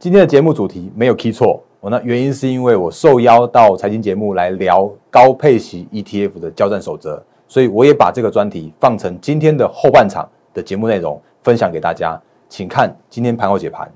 今天的节目主题没有 key 错，那原因是因为我受邀到财经节目来聊高配息 ETF 的交战守则，所以我也把这个专题放成今天的后半场的节目内容分享给大家，请看今天盘后解盘。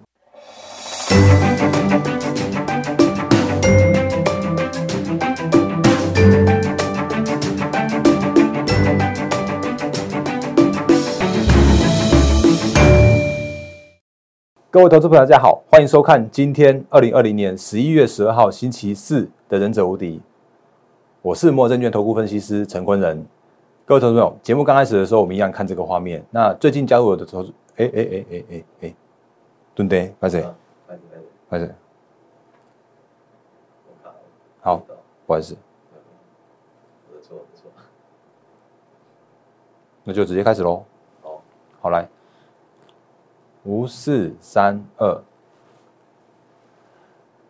各位投资朋友大家好，欢迎收看今天2020年11月12号星期四的仁者无敌，我是摩尔证券投顾分析师陈坤仁。各位投资朋友，节目刚开始的时候我们一样看这个画面，那最近加入我的投资蹲呆拍谁拍谁好，不好意思，我的错那就直接开始咯。好，来5432，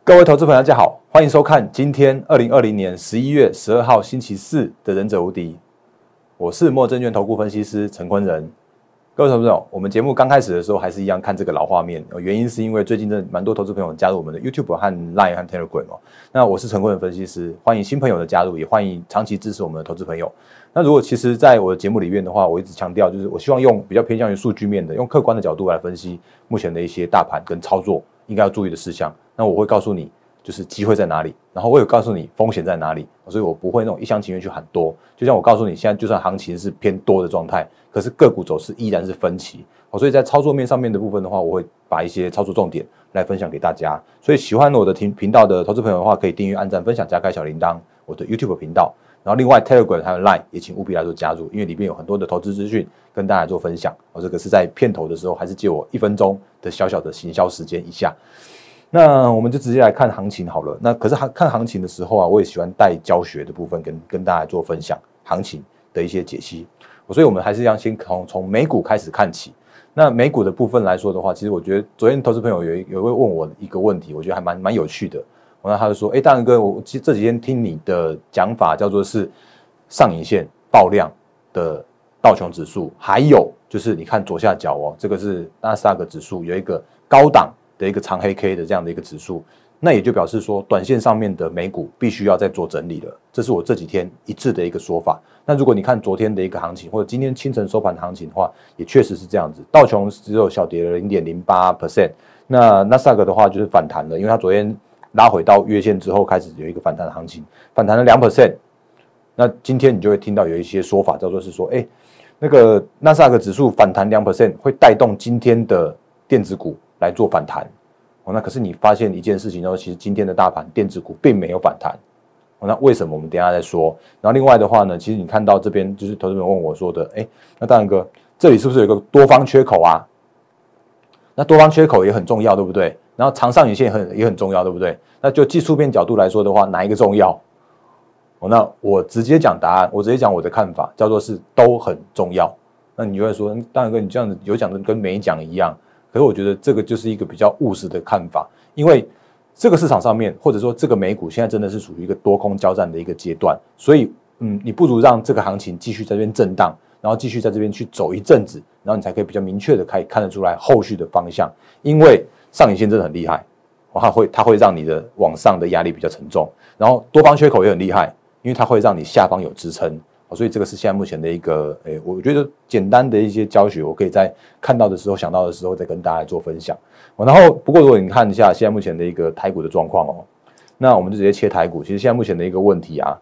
各位投资朋友大家好，欢迎收看今天2020年11月12号星期四的仁者无敌，我是摩尔证券投顾分析师陈坤仁。各位投资朋友，我们节目刚开始的时候还是一样看这个老画面，原因是因为最近真的蛮多投资朋友加入我们的 YouTube 和 LINE 和 Telegram， 那我是陈坤仁分析师，欢迎新朋友的加入，也欢迎长期支持我们的投资朋友。那如果其实在我的节目里面的话，我一直强调就是我希望用比较偏向于数据面的，用客观的角度来分析目前的一些大盘跟操作应该要注意的事项。那我会告诉你就是机会在哪里，然后我也告诉你风险在哪里，所以我不会那种一厢情愿去喊多。就像我告诉你现在就算行情是偏多的状态，可是个股走势依然是分歧，所以在操作面上面的部分的话，我会把一些操作重点来分享给大家。所以喜欢我的频道的投资朋友的话，可以订阅按赞分享加开小铃铛，我的 YouTube 频道，然后另外 Telegram 还有 LINE 也请务必来做加入，因为里面有很多的投资资讯跟大家做分享。这个是在片头的时候还是借我1分钟的小小的行销时间一下。那我们就直接来看行情好了。那可是看行情的时候啊，我也喜欢带教学的部分跟大家做分享行情的一些解析。所以我们还是一样先从美股开始看起。那美股的部分来说的话，其实我觉得昨天投资朋友有位问我一个问题，我觉得还蛮有趣的。那他就说：“哎，大仁哥，我这几天听你的讲法，叫做是上影线爆量的道琼指数，还有就是你看左下角哦，这个是纳斯达克指数有一个高档的一个长黑 K 的这样的一个指数，那也就表示说短线上面的美股必须要再做整理了。这是我这几天一致的一个说法。那如果你看昨天的一个行情，或者今天清晨收盘行情的话，也确实是这样子。道琼只有小跌了 0.08%， 那纳斯达克的话就是反弹了，因为它昨天拉回到月线之后开始有一个反弹的行情，反弹了 2%。 那今天你就会听到有一些说法叫做是说，那个纳斯达克指数反弹 2% 会带动今天的电子股来做反弹。那可是你发现一件事情，其实今天的大盘电子股并没有反弹。那为什么？我们等一下再说。然后另外的话呢，其实你看到这边就是投资人问我说的，那大仁哥，这里是不是有一个多方缺口啊？那多方缺口也很重要，对不对？然后长上影线也很重要，对不对？那就技术面角度来说的话，哪一个重要？那我直接讲答案，我直接讲我的看法，叫做是都很重要。那你就会说，大仁哥，你这样子有讲的跟没讲一样。可是我觉得这个就是一个比较务实的看法，因为这个市场上面，或者说这个美股现在真的是属于一个多空交战的一个阶段，所以你不如让这个行情继续在这边震荡，然后继续在这边去走一阵子，然后你才可以比较明确的看得出来后续的方向。因为上影线真的很厉害，它会让你的往上的压力比较沉重，然后多方缺口也很厉害，因为它会让你下方有支撑。所以这个是现在目前的一个，我觉得简单的一些教学，我可以在看到的时候、想到的时候再跟大家做分享。然后，不过如果你看一下现在目前的一个台股的状况那我们就直接切台股。其实现在目前的一个问题啊，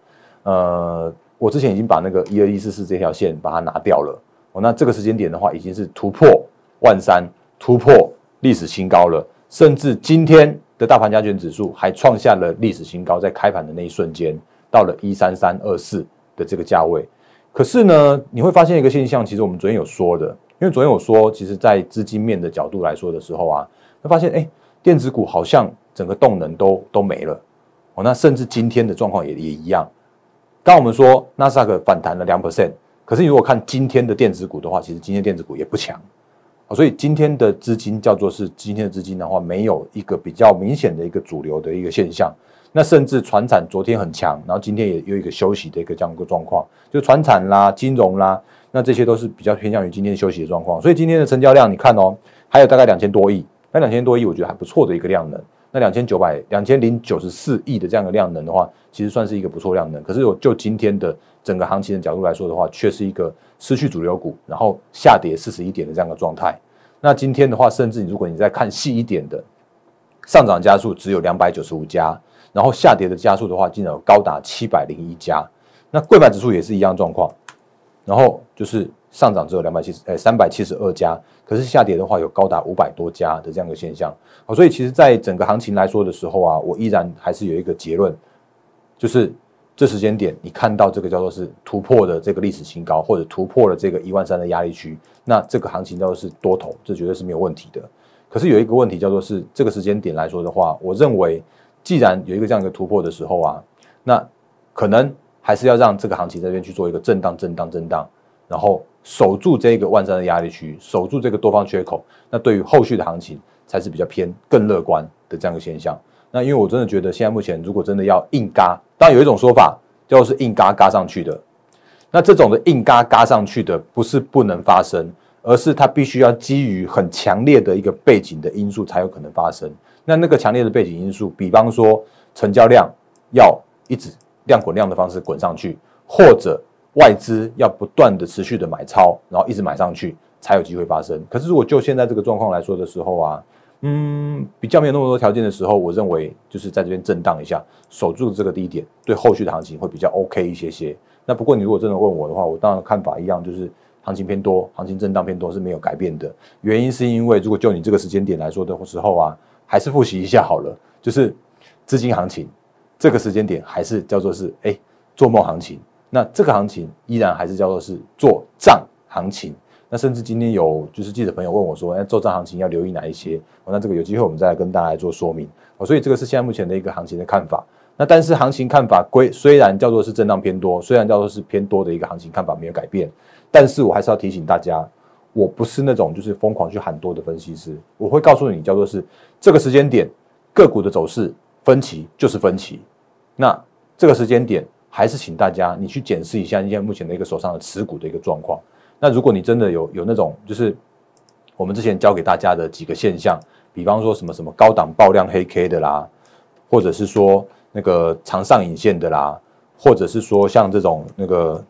我之前已经把那个12144这条线把它拿掉了。那这个时间点的话，已经是突破13000，突破历史新高了，甚至今天的大盘加权指数还创下了历史新高，在开盘的那一瞬间到了13324。的这个价位。可是呢，你会发现一个现象，其实我们昨天有说的，因为昨天有说，其实在资金面的角度来说的时候啊，会发现电子股好像整个动能都没了。那甚至今天的状况也一样。刚我们说纳斯达克反弹了 2%， 可是如果看今天的电子股的话，其实今天电子股也不强。所以今天的资金叫做是今天的资金的话，没有一个比较明显的一个主流的一个现象。那甚至传产昨天很强，然后今天也有一个休息的一个这样一个状况，就传产啦、金融啦，那这些都是比较偏向于今天休息的状况。所以今天的成交量你看还有大概2000多亿，那2000多亿我觉得还不错的一个量能。那2094亿的这样的量能的话，其实算是一个不错量能。可是就今天的整个行情的角度来说的话，却是一个失去主流股，然后下跌41点的这样的状态。那今天的话，甚至如果你再看细一点的，上涨家数只有295家，然后下跌的家数的话，竟然有高达701家。那柜买指数也是一样状况，然后就是上涨只有372家，可是下跌的话有高达500多家的这样的现象。好，所以其实在整个行情来说的时候啊，我依然还是有一个结论，就是这时间点你看到这个叫做是突破的这个历史新高，或者突破了这个13000的压力区，那这个行情叫做是多头，这绝对是没有问题的。可是有一个问题叫做是这个时间点来说的话，我认为既然有一个这样一个突破的时候啊，那可能还是要让这个行情这边去做一个震荡，然后守住这个万三的压力区，守住这个多方缺口，那对于后续的行情才是比较偏更乐观的这样一个现象。那因为我真的觉得现在目前如果真的要硬嘎，当然有一种说法叫做是硬嘎嘎上去的，那这种的硬嘎嘎上去的不是不能发生，而是它必须要基于很强烈的一个背景的因素才有可能发生。那个强烈的背景因素，比方说成交量要一直量滚量的方式滚上去，或者外资要不断的持续的买超，然后一直买上去才有机会发生。可是如果就现在这个状况来说的时候啊，比较没有那么多条件的时候，我认为就是在这边震荡一下，守住这个低点，对后续的行情会比较 OK 一些。那不过你如果真的问我的话，我当然看法一样，就是行情偏多，行情震荡偏多是没有改变的。原因是因为如果就你这个时间点来说的时候啊，还是复习一下好了，就是资金行情这个时间点还是叫做是做梦行情，那这个行情依然还是叫做是做账行情。那甚至今天有就是记者朋友问我说，做账行情要留意哪一些？那这个有机会我们再来跟大家来做说明。所以这个是现在目前的一个行情的看法。那但是行情看法虽然叫做是震荡偏多，虽然叫做是偏多的一个行情看法没有改变，但是我还是要提醒大家，我不是那种就是疯狂去喊多的分析师，我会告诉你叫做是这个时间点个股的走势分歧就是分歧。那这个时间点还是请大家你去检视一下你现在目前的一个手上的持股的一个状况。那如果你真的有那种就是我们之前教给大家的几个现象，比方说什么高档爆量黑 K 的啦，或者是说那个长上影线的啦，或者是说像这种那个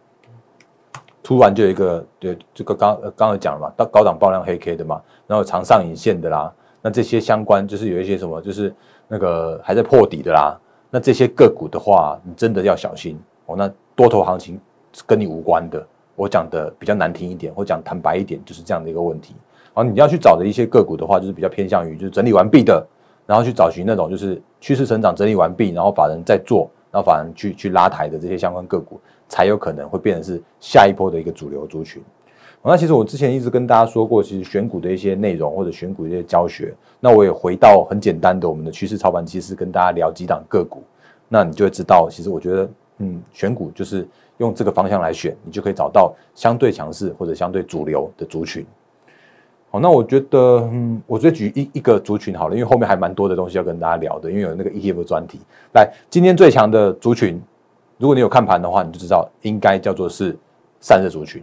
突然就有一个对这个刚才讲了嘛，到高档爆量黑 K 的嘛，然后长上影线的啦，那这些相关就是有一些什么就是那个还在破底的啦。那这些个股的话，你真的要小心哦。那多头行情跟你无关的，我讲的比较难听一点，我讲坦白一点，就是这样的一个问题。然后你要去找的一些个股的话，就是比较偏向于就是整理完毕的，然后去找寻那种就是趋势成长整理完毕，然后法人再做，然后法人去拉抬的这些相关个股，才有可能会变成是下一波的一个主流族群。那其实我之前一直跟大家说过，其实选股的一些内容或者选股的一些教学，那我也回到很简单的我们的趋势操盘机制跟大家聊几档个股，那你就会知道，其实我觉得，选股就是用这个方向来选，你就可以找到相对强势或者相对主流的族群。好，那我觉得，我直接举一个族群好了，因为后面还蛮多的东西要跟大家聊的，因为有那个 ETF 专题。来，今天最强的族群，如果你有看盘的话，你就知道应该叫做是散热族群。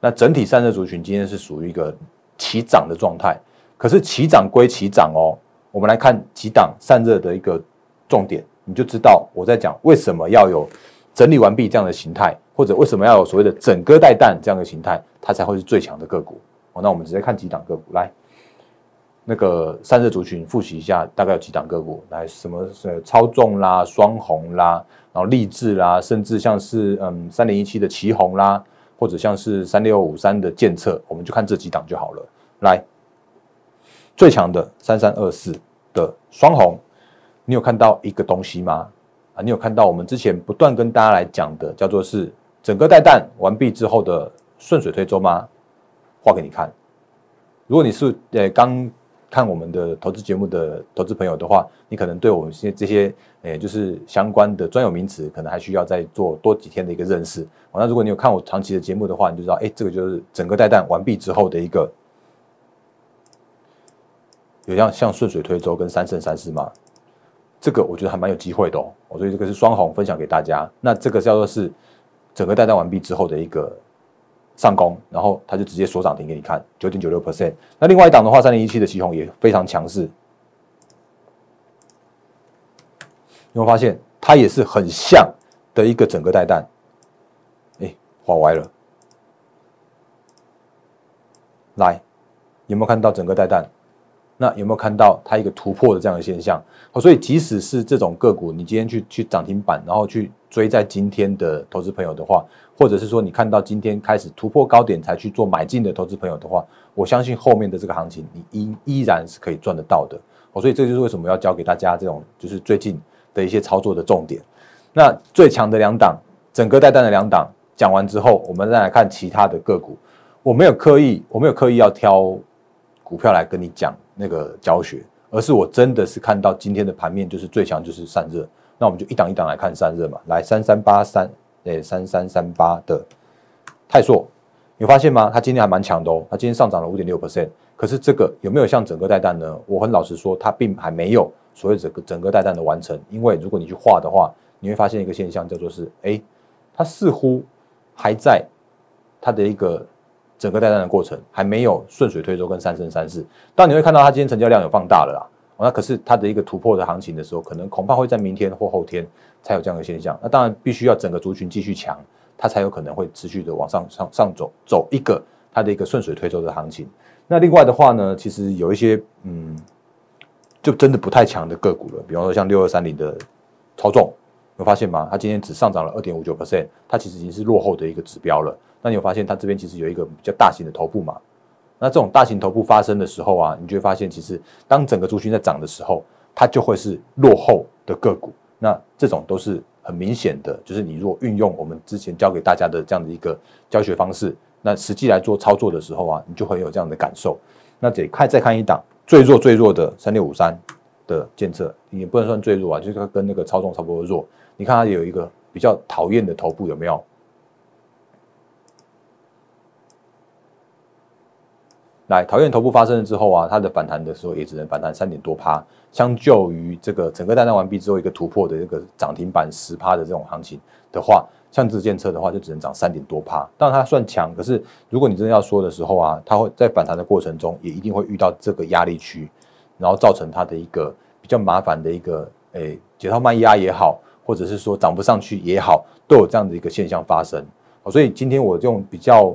那整体散热族群今天是属于一个起涨的状态，可是起涨归起涨哦，我们来看几档散热的一个重点，你就知道我在讲为什么要有整理完毕这样的形态，或者为什么要有所谓的整个带弹这样的形态，它才会是最强的个股。哦，那我们直接看几档个股来，那个散热族群复习一下，大概有几档个股来，什么超重啦、双红啦，然后励志啦，甚至像是3017的奇宏啦。或者像是3653的建策，我们就看这几档就好了。来，最强的3324的双红，你有看到一个东西吗？你有看到我们之前不断跟大家来讲的，叫做是整个带弹完毕之后的顺水推舟吗？画给你看。如果你是刚看我们的投资节目的投资朋友的话，你可能对我们这些就是相关的专有名词，可能还需要再做多几天的一个认识。那如果你有看我长期的节目的话，你就知道，这个就是整个带弹完毕之后的一个，有像顺水推舟跟三胜三四嘛，这个我觉得还蛮有机会的哦。所以这个是双红分享给大家，那这个叫做是整个带弹完毕之后的一个上攻，然后它就直接锁涨停给你看 9.96%。那另外一档的话， 3017的奇宏也非常强势，你会发现它也是很像的一个整个带弹，哎，滑歪了。来，有没有看到整个带弹？那有没有看到它一个突破的这样的现象？哦，所以即使是这种个股，你今天去涨停板，然后去追在今天的投资朋友的话，或者是说你看到今天开始突破高点才去做买进的投资朋友的话，我相信后面的这个行情你依然是可以赚得到的。哦，所以这就是为什么要教给大家这种就是最近的一些操作的重点。那最强的两档，整个带弹的两档讲完之后，我们再来看其他的个股。我没有刻意要挑股票来跟你讲那个教学，而是我真的是看到今天的盘面就是最强就是散热，那我们就一档一档来看散热嘛。来3383，3338的泰硕，有发现吗？它今天还蛮强的哦，它今天上涨了 5.6%。可是这个有没有像整个带弹呢？我很老实说，它并还没有所谓整个带弹的完成，因为如果你去画的话，你会发现一个现象叫做是，它似乎还在它的一个整个带弹的过程还没有顺水推舟跟三生三世，当你会看到它今天成交量有放大了啦，那可是它的一个突破的行情的时候，可能恐怕会在明天或后天才有这样的现象。那当然必须要整个族群继续强，它才有可能会持续的往上走一个它的一个顺水推舟的行情。那另外的话呢，其实有一些就真的不太强的个股了，比方说像6230的超重，有发现吗？它今天只上涨了 2.59%， 它其实已经是落后的一个指标了。那你有发现它这边其实有一个比较大型的头部嘛？那这种大型头部发生的时候啊，你就会发现其实当整个族群在涨的时候，它就会是落后的个股。那这种都是很明显的，就是你如果运用我们之前教给大家的这样的一个教学方式，那实际来做操作的时候啊，你就会有这样的感受。那再看一档最弱的3653的建测，也不能算最弱啊，就是跟那个超重差不多弱。你看它有一个比较讨厌的头部，有没有？来，讨厌头部发生了之后啊，它的反弹的时候也只能反弹3点多%，相较于这个整个带弹完毕之后一个突破的这个涨停板10%的这种行情的话，像这建测的话就只能涨3点多%。当然它算强，可是如果你真的要说的时候啊，它会在反弹的过程中也一定会遇到这个压力区，然后造成它的一个比较麻烦的一个解套卖压也好，或者是说涨不上去也好，都有这样的一个现象发生。所以今天我用比较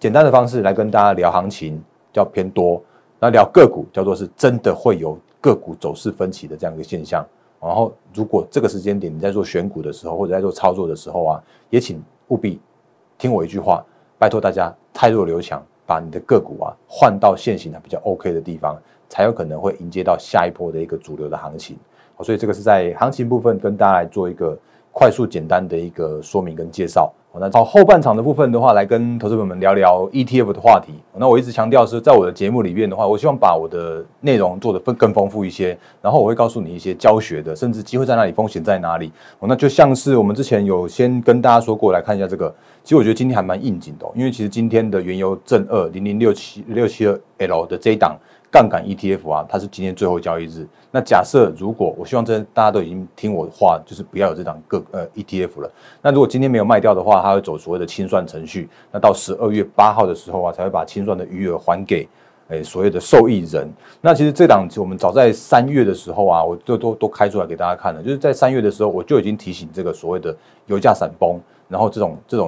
简单的方式来跟大家聊行情，叫偏多；那聊个股叫做是真的会有个股走势分歧的这样一个现象。然后，如果这个时间点你在做选股的时候，或者在做操作的时候啊，也请务必听我一句话，拜托大家汰弱留强，把你的个股啊换到现行比较 OK 的地方，才有可能会迎接到下一波的一个主流的行情。所以这个是在行情部分跟大家来做一个快速简单的一个说明跟介绍。那到后半场的部分的话，来跟投资朋友们聊聊 ETF 的话题。那我一直强调是在我的节目里面的话，我希望把我的内容做得更丰富一些，然后我会告诉你一些教学的，甚至机会在哪里，风险在哪里。那就像是我们之前有先跟大家说过，来看一下这个，其实我觉得今天还蛮应景的，因为其实今天的原油正二00672L 的这一档杠杆 ETF 啊，它是今天最后交易日。那假设如果我希望大家都已经听我的话，就是不要有这档ETF 了。那如果今天没有卖掉的话，它会走所谓的清算程序。那到12月8号的时候啊，才会把清算的余额还给所谓的受益人。那其实这档我们早在3月的时候啊，我就都开出来给大家看了。就是在3月的时候，我就已经提醒这个所谓的油价闪崩，然后这种真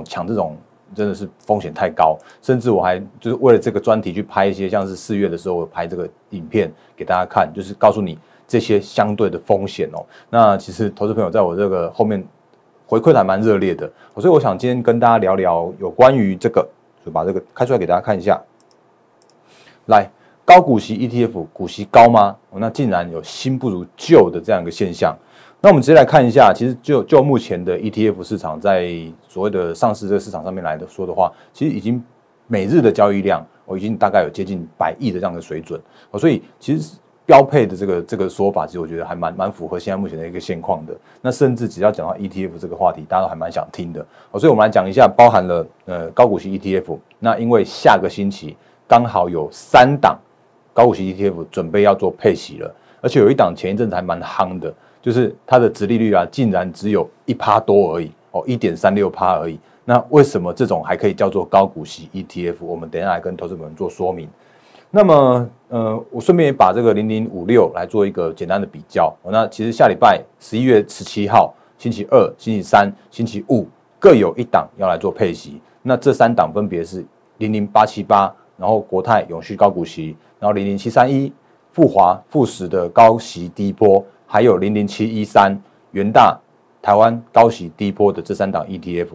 的是风险太高，甚至我还就是为了这个专题去拍一些，像是4月的时候我拍这个影片给大家看，就是告诉你这些相对的风险哦。那其实投资朋友在我这个后面回馈还蛮热烈的，所以我想今天跟大家聊聊有关于这个，就把这个开出来给大家看一下。来，高股息 ETF 股息高吗？那竟然有新不如旧的这样一个现象。那我们直接来看一下，其实就目前的 ETF 市场在所谓的上市这个市场上面来说的话，其实已经每日的交易量，已经大概有接近100亿的这样的水准。所以其实标配的这个说法，其实我觉得还蛮符合现在目前的一个现况的。那甚至只要讲到 ETF 这个话题，大家都还蛮想听的。所以我们来讲一下，包含了高股息 ETF。那因为下个星期刚好有3档高股息 ETF 准备要做配息了，而且有一档前一阵子还蛮夯的。就是它的殖利率啊，竟然只有1%多而已，1.36%而已。那为什么这种还可以叫做高股息 ETF？ 我们等一下来跟投资们做说明。那么，我顺便也把这个0056来做一个简单的比较。那其实下礼拜11月17号，星期二、星期三、星期五各有一档要来做配息。那这三档分别是00878，然后国泰永续高股息，然后00731富华富时的高息低波，还有00713元大台湾高息低波的这三档 ETF。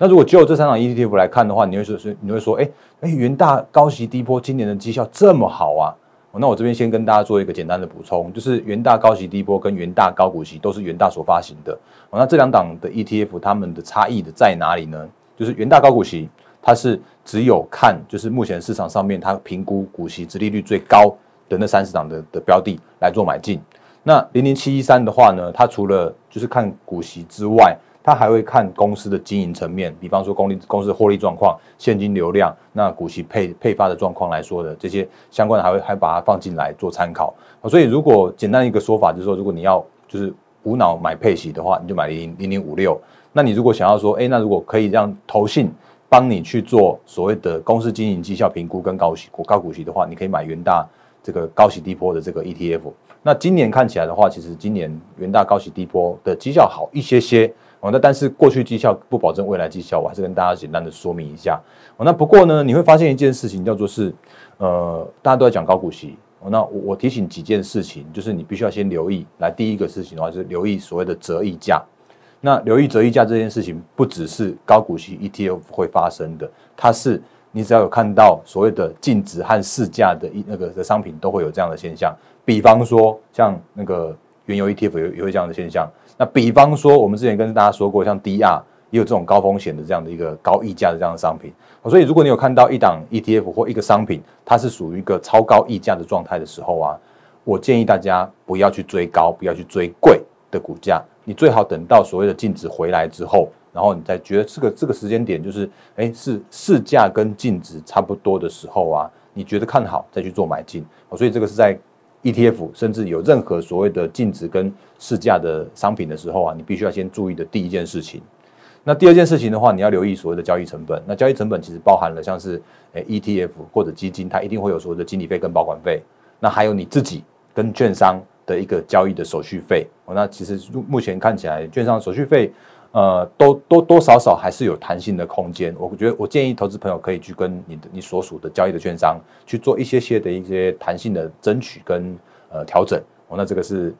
那如果就这三档 ETF 来看的话，你会说，哎，元大高息低波今年的绩效这么好啊！那我这边先跟大家做一个简单的补充，就是元大高息低波跟元大高股息都是元大所发行的。那这两档的 ETF 它们的差异的在哪里呢？就是元大高股息，它是只有看就是目前市场上面它评估股息殖利率最高的那30档的标的来做买进。那00713的话呢，它除了就是看股息之外，它还会看公司的经营层面，比方说公司的获利状况、现金流量、那股息配发的状况来说的这些相关的还把它放进来做参考。所以如果简单一个说法就是说，如果你要就是无脑买配息的话，你就买0056。那你如果想要说，那如果可以让投信帮你去做所谓的公司经营绩效评估跟高股息的话，你可以买元大这个高息低波的这个 ETF。那今年看起来的话，其实今年元大高息低波的绩效好一些些。那但是过去绩效不保证未来绩效，我还是跟大家简单的说明一下。那不过呢，你会发现一件事情，叫做是，大家都在讲高股息。那我提醒几件事情，就是你必须要先留意。来，第一个事情的话，就是留意所谓的折溢价。那留意折溢价这件事情，不只是高股息 ETF 会发生的，它是你只要有看到所谓的净值和市价的商品，都会有这样的现象。比方说，像那个原油 ETF 也会这样的现象。那比方说，我们之前跟大家说过，像 DR 也有这种高风险的这样的一个高溢价的这样的商品。所以，如果你有看到一档 ETF 或一个商品，它是属于一个超高溢价的状态的时候啊，我建议大家不要去追高，不要去追贵的股价，你最好等到所谓的净值回来之后，然后你再觉得这个时间点就是，是市价跟净值差不多的时候啊，你觉得看好再去做买进。所以这个是在ETF 甚至有任何所谓的净值跟市价的商品的时候啊，你必须要先注意的第一件事情。那第二件事情的话，你要留意所谓的交易成本。那交易成本其实包含了像是 ETF 或者基金，它一定会有所谓的经理费跟保管费，那还有你自己跟券商的一个交易的手续费。那其实目前看起来，券商手续费多少还是有弹性的空间。我觉得我建议投资朋友可以去跟你所属的交易的券商去做一些弹性的争取跟调整。那这个是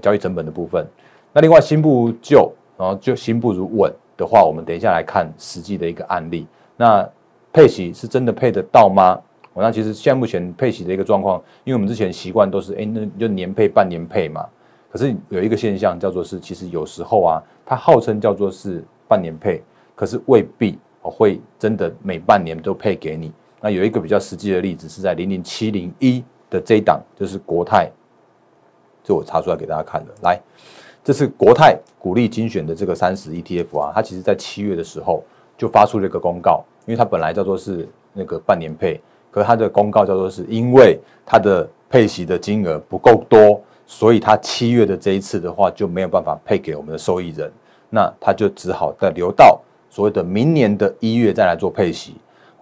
交易成本的部分。那另外新不如旧，然后就新不如稳的话，我们等一下来看实际的一个案例。那配息是真的配得到吗？那其实现在目前配息的一个状况，因为我们之前习惯都是那就年配半年配嘛。可是有一个现象叫做是，其实有时候啊，它号称叫做是半年配，可是未必会真的每半年都配给你。那有一个比较实际的例子是在00701的这一档，就是国泰，这我查出来给大家看的。来，这是国泰股利精选的这个30 ETF 啊，它其实在7月的时候就发出了一个公告，因为它本来叫做是那个半年配，可是它的公告叫做是因为它的配息的金额不够多。所以他7月的这一次的话就没有办法配给我们的受益人，那他就只好再留到所谓的明年的1月再来做配息。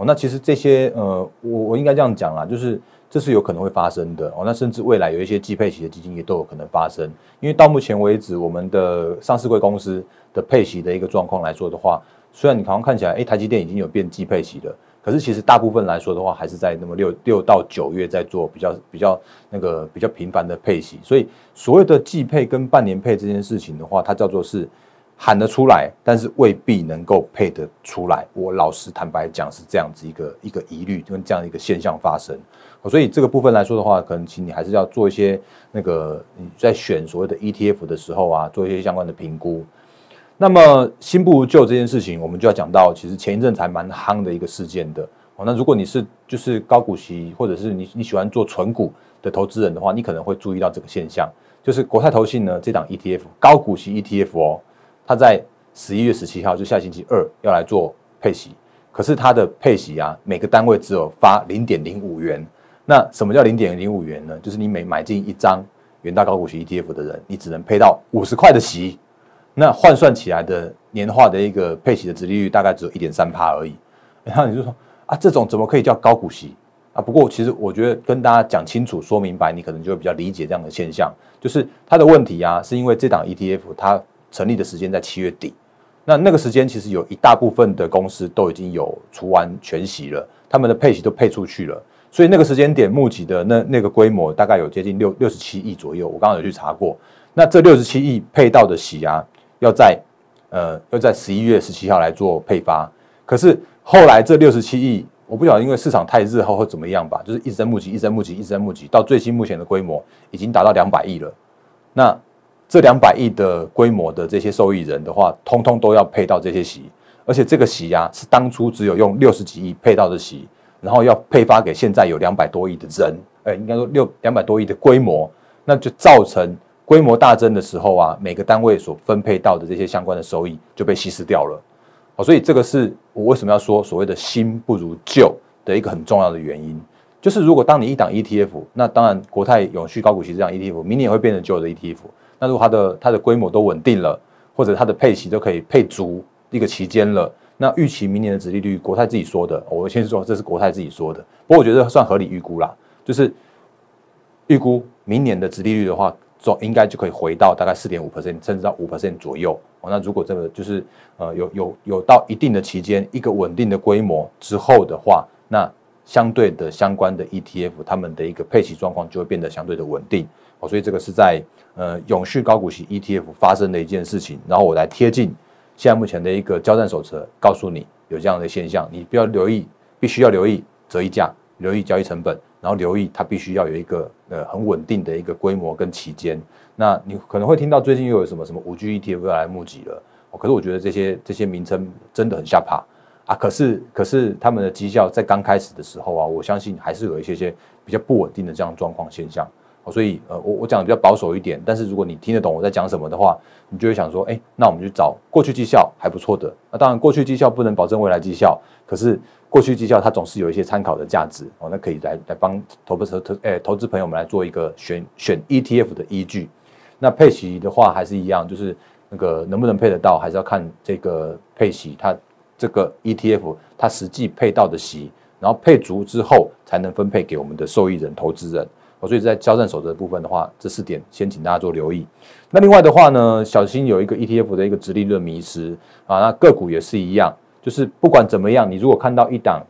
那其实这些我应该这样讲啦，就是这是有可能会发生的。那甚至未来有一些季配息的基金也都有可能发生，因为到目前为止我们的上市柜公司的配息的一个状况来说的话，虽然你好像看起来台积电已经有变季配息了，可是其实大部分来说的话，还是在那么6到9月在做比较频繁的配息。所以所谓的季配跟半年配这件事情的话，它叫做是喊得出来，但是未必能够配得出来。我老实坦白讲，是这样子一个疑虑跟这样一个现象发生。所以这个部分来说的话，可能请你还是要做一些你在选所谓的 ETF 的时候啊，做一些相关的评估。那么新不如旧这件事情，我们就要讲到，其实前一阵才蛮夯的一个事件的。那如果你是就是高股息，或者是你喜欢做存股的投资人的话，你可能会注意到这个现象，就是国泰投信呢这档 ETF 高股息 ETF 它在11月17号就下星期二要来做配息，可是它的配息啊每个单位只有发0.05元。那什么叫0.05元呢？就是你每买进一张元大高股息 ETF 的人，你只能配到50块的息。那换算起来的年化的一个配息的殖利率大概只有 1.3% 而已。然后你就说啊，这种怎么可以叫高股息啊？不过其实我觉得跟大家讲清楚、说明白，你可能就会比较理解这样的现象。就是它的问题啊，是因为这档 ETF 它成立的时间在7月底，那个时间其实有一大部分的公司都已经有除完全息了，他们的配息都配出去了。所以那个时间点募集的那个规模大概有接近67亿左右，我刚刚有去查过。那这67亿配到的息啊，要在11月17号来做配发。可是后来这67亿，我不晓得因为市场太热后会怎么样吧，就是一直在募集，一直在募集，一直在募集，到最新目前的规模已经达到200亿了。那这200亿的规模的这些受益人的话，通通都要配到这些息，而且这个息啊是当初只有用60几亿配到的息。然后要配发给现在有200多亿的人，应该说200多亿的规模，那就造成规模大增的时候啊，每个单位所分配到的这些相关的收益就被稀释掉了。好，所以这个是我为什么要说所谓的新不如旧的一个很重要的原因，就是如果当你一档 ETF， 那当然国泰永续高股息这档 ETF 明年会变成旧的 ETF， 那如果它的规模都稳定了，或者它的配息都可以配足一个期间了。那预期明年的殖利率，国泰自己说的，我先说这是国泰自己说的，不过我觉得算合理预估啦，就是预估明年的殖利率的话，应该就可以回到大概 4.5% 甚至到 5% 左右。那如果真的就是有到一定的期间，一个稳定的规模之后的话，那相对的相关的 ETF 他们的一个配息状况就会变得相对的稳定。所以这个是在永续高股息 ETF 发生的一件事情，然后我来贴近现在目前的一个交战手册，告诉你有这样的现象，你必须要留意折溢价，留意交易成本，然后留意它必须要有一个很稳定的一个规模跟期间。那你可能会听到最近又有什么 5G ETF 要来募集了，可是我觉得这些名称真的很下爬啊。可是他们的绩效在刚开始的时候啊，我相信还是有一些比较不稳定的这样状况现象。所以我讲的比较保守一点，但是如果你听得懂我在讲什么的话，你就会想说，那我们去找过去绩效还不错的。那当然，过去绩效不能保证未来绩效，可是过去绩效它总是有一些参考的价值哦，那可以来帮投资朋友们来做一个选 ETF 的依据。那配息的话还是一样，就是那个能不能配得到，还是要看这个配息它这个 ETF 它实际配到的息，然后配足之后才能分配给我们的受益人、投资人。所以在交战守则的部分的话，这4点先请大家做留意。那另外的话呢，小心有一个 ETF 的一个殖利率的迷失啊。那个股也是一样，就是不管怎么样，你如果看到一档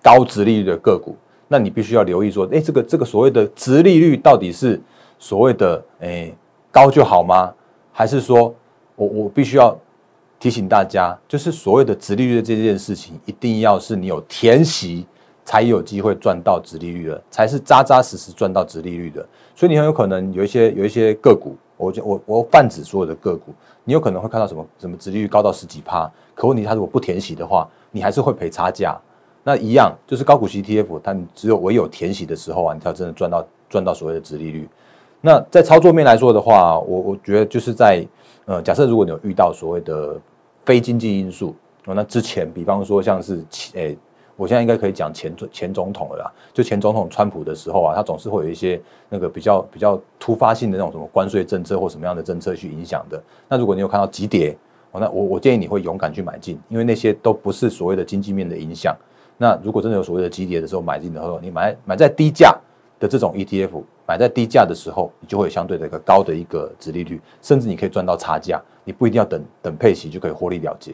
高殖利率的个股，那你必须要留意说，这个所谓的殖利率到底是所谓的高就好吗？还是说我必须要提醒大家，就是所谓的殖利率的这件事情，一定要是你有填息，才有机会赚到殖利率的，才是扎扎实实赚到殖利率的。所以你很有可能有一些个股，我泛指所有的个股，你有可能会看到什么殖利率高到10几%，可问题它如果不填息的话，你还是会赔差价。那一样就是高股息 ETF， 它只有唯有填息的时候啊，你才真的赚到所谓的殖利率。那在操作面来说的话，我觉得就是在假设如果你有遇到所谓的非经济因素，那之前比方说像是我现在应该可以讲前总统了啦，就前总统川普的时候啊，他总是会有一些那个比较突发性的那种什么关税政策或什么样的政策去影响的。那如果你有看到急跌，那我建议你会勇敢去买进，因为那些都不是所谓的经济面的影响。那如果真的有所谓的急跌的时候买进的时候，你买在低价的这种 ETF， 买在低价的时候，你就会有相对的一个高的一个殖利率，甚至你可以赚到差价，你不一定要等配息就可以获利了结。